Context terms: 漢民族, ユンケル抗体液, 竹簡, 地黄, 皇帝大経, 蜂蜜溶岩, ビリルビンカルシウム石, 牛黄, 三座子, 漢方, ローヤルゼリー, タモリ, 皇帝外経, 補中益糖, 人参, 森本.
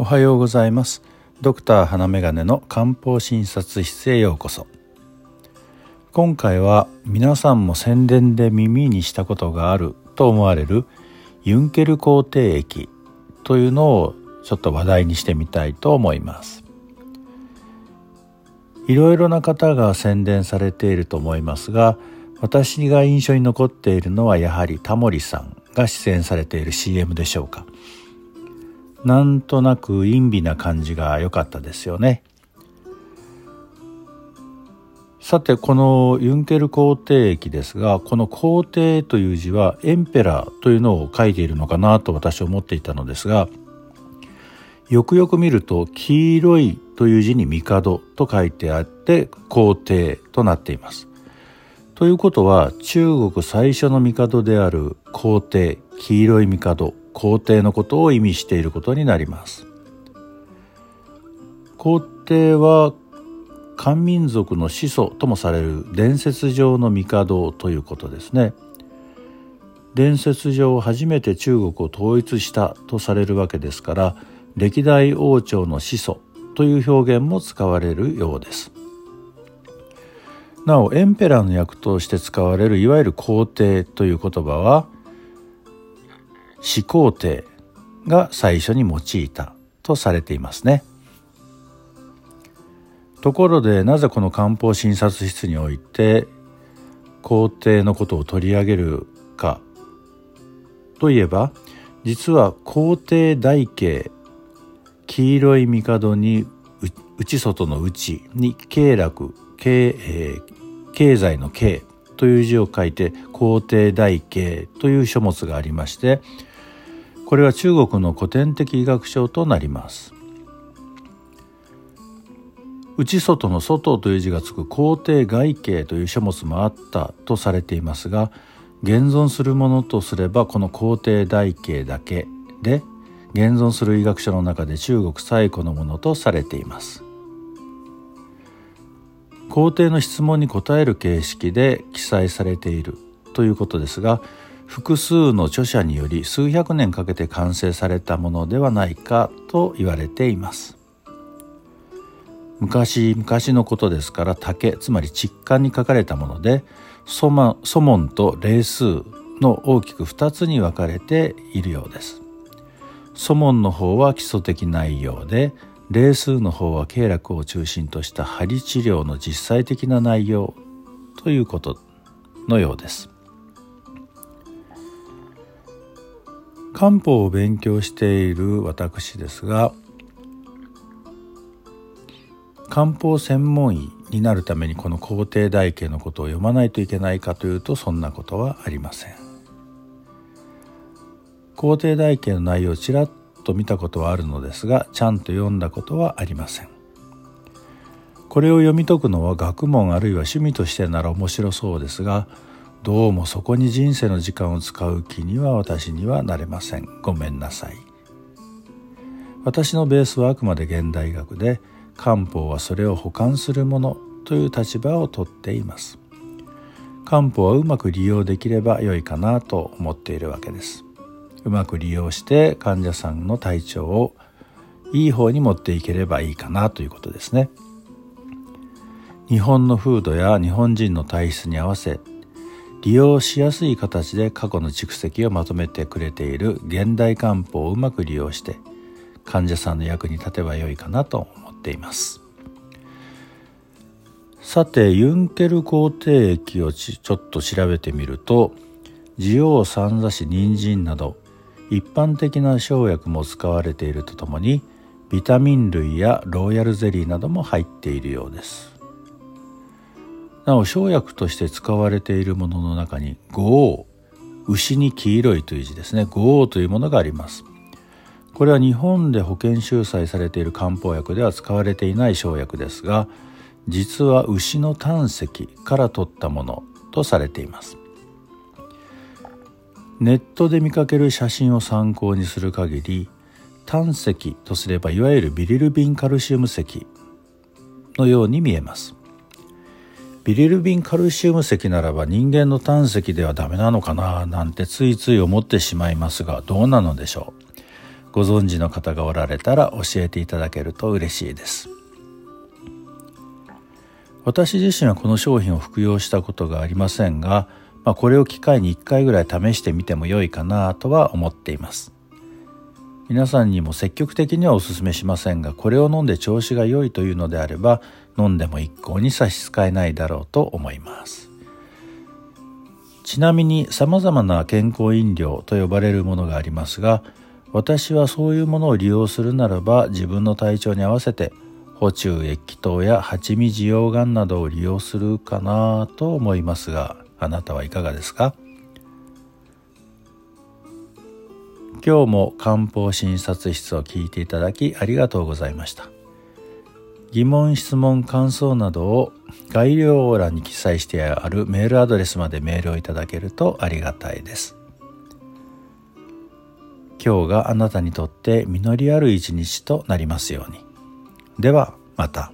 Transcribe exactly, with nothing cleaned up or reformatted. おはようございます。ドクター花眼鏡の漢方診察室へようこそ。今回は皆さんも宣伝で耳にしたことがあると思われるユンケル抗体液というのをちょっと話題にしてみたいと思います。いろいろな方が宣伝されていると思いますが、私が印象に残っているのはやはりタモリさんが出演されている シーエム でしょうか。なんとなく陰微な感じが良かったですよね。さて、このユンケル抗体液ですが、この抗体という字はエンペラーというのを書いているのかなと私は思っていたのですが、よくよく見ると黄色いという字に帝と書いてあって抗体となっています。ということは、中国最初の帝である皇帝、黄色い帝、皇帝のことを意味していることになります。皇帝は漢民族の始祖ともされる伝説上の帝ということですね。伝説上初めて中国を統一したとされるわけですから、歴代王朝の始祖という表現も使われるようです。なお、エンペラーの訳として使われるいわゆる皇帝という言葉は始皇帝が最初に用いたとされていますね。ところで、なぜこの漢方診察室において皇帝のことを取り上げるかといえば、実は皇帝大慶、黄色い帝に内外の内に経絡、経、えー、経済の経という字を書いて皇帝大経という書物がありまして、これは中国の古典的医学書となります。内外の外という字がつく皇帝外経という書物もあったとされていますが、現存するものとすればこの皇帝大経だけで、現存する医学書の中で中国最古のものとされています。皇帝の質問に答える形式で記載されているということですが、複数の著者により数百年かけて完成されたものではないかと言われています。昔々のことですから、竹、つまり竹簡に書かれたもので、祖文と例数の大きくふたつに分かれているようです。祖文の方は基礎的内容で、例数の方は経絡を中心とした針治療の実際的な内容ということのようです。漢方を勉強している私ですが、漢方専門医になるためにこの皇帝大経のことを読まないといけないかというと、そんなことはありません。皇帝大経の内容をちらっとと見たことはあるのですが、ちゃんと読んだことはありません。これを読み解くのは学問あるいは趣味としてなら面白そうですが、どうもそこに人生の時間を使う気には私にはなれません。ごめんなさい。私のベースはあくまで現代学で、漢方はそれを補完するものという立場をとっています。漢方はうまく利用できれば良いかなと思っているわけです。うまく利用して患者さんの体調をいい方に持っていければいいかなということですね。日本の風土や日本人の体質に合わせ、利用しやすい形で過去の蓄積をまとめてくれている現代漢方をうまく利用して患者さんの役に立てばよいかなと思っています。さて、ユンケル抗体液をちょっと調べてみると、地黄、三座子、人参など一般的な生薬も使われているとともに、ビタミン類やローヤルゼリーなども入っているようです。なお、生薬として使われているものの中に五黄、牛に黄色いという字ですね、五黄というものがあります。これは日本で保険収載されている漢方薬では使われていない生薬ですが、実は牛の胆石から取ったものとされています。ネットで見かける写真を参考にする限り、胆石とすればいわゆるビリルビンカルシウム石のように見えます。ビリルビンカルシウム石ならば人間の胆石ではダメなのかななんてついつい思ってしまいますが、どうなのでしょう。ご存知の方がおられたら教えていただけると嬉しいです。私自身はこの商品を服用したことがありませんが、まあ、これを機会にいっかいぐらい試してみても良いかなとは思っています。皆さんにも積極的にはお勧めしませんが、これを飲んで調子が良いというのであれば飲んでも一向に差し支えないだろうと思います。ちなみに様々な健康飲料と呼ばれるものがありますが、私はそういうものを利用するならば自分の体調に合わせて補中益糖や蜂蜜溶岩などを利用するかなと思いますが、あなたはいかがですか？今日も漢方診察室を聞いていただきありがとうございました。疑問・質問・感想などを概要欄に記載してあるメールアドレスまでメールをいただけるとありがたいです。今日があなたにとって実りある一日となりますように。ではまた。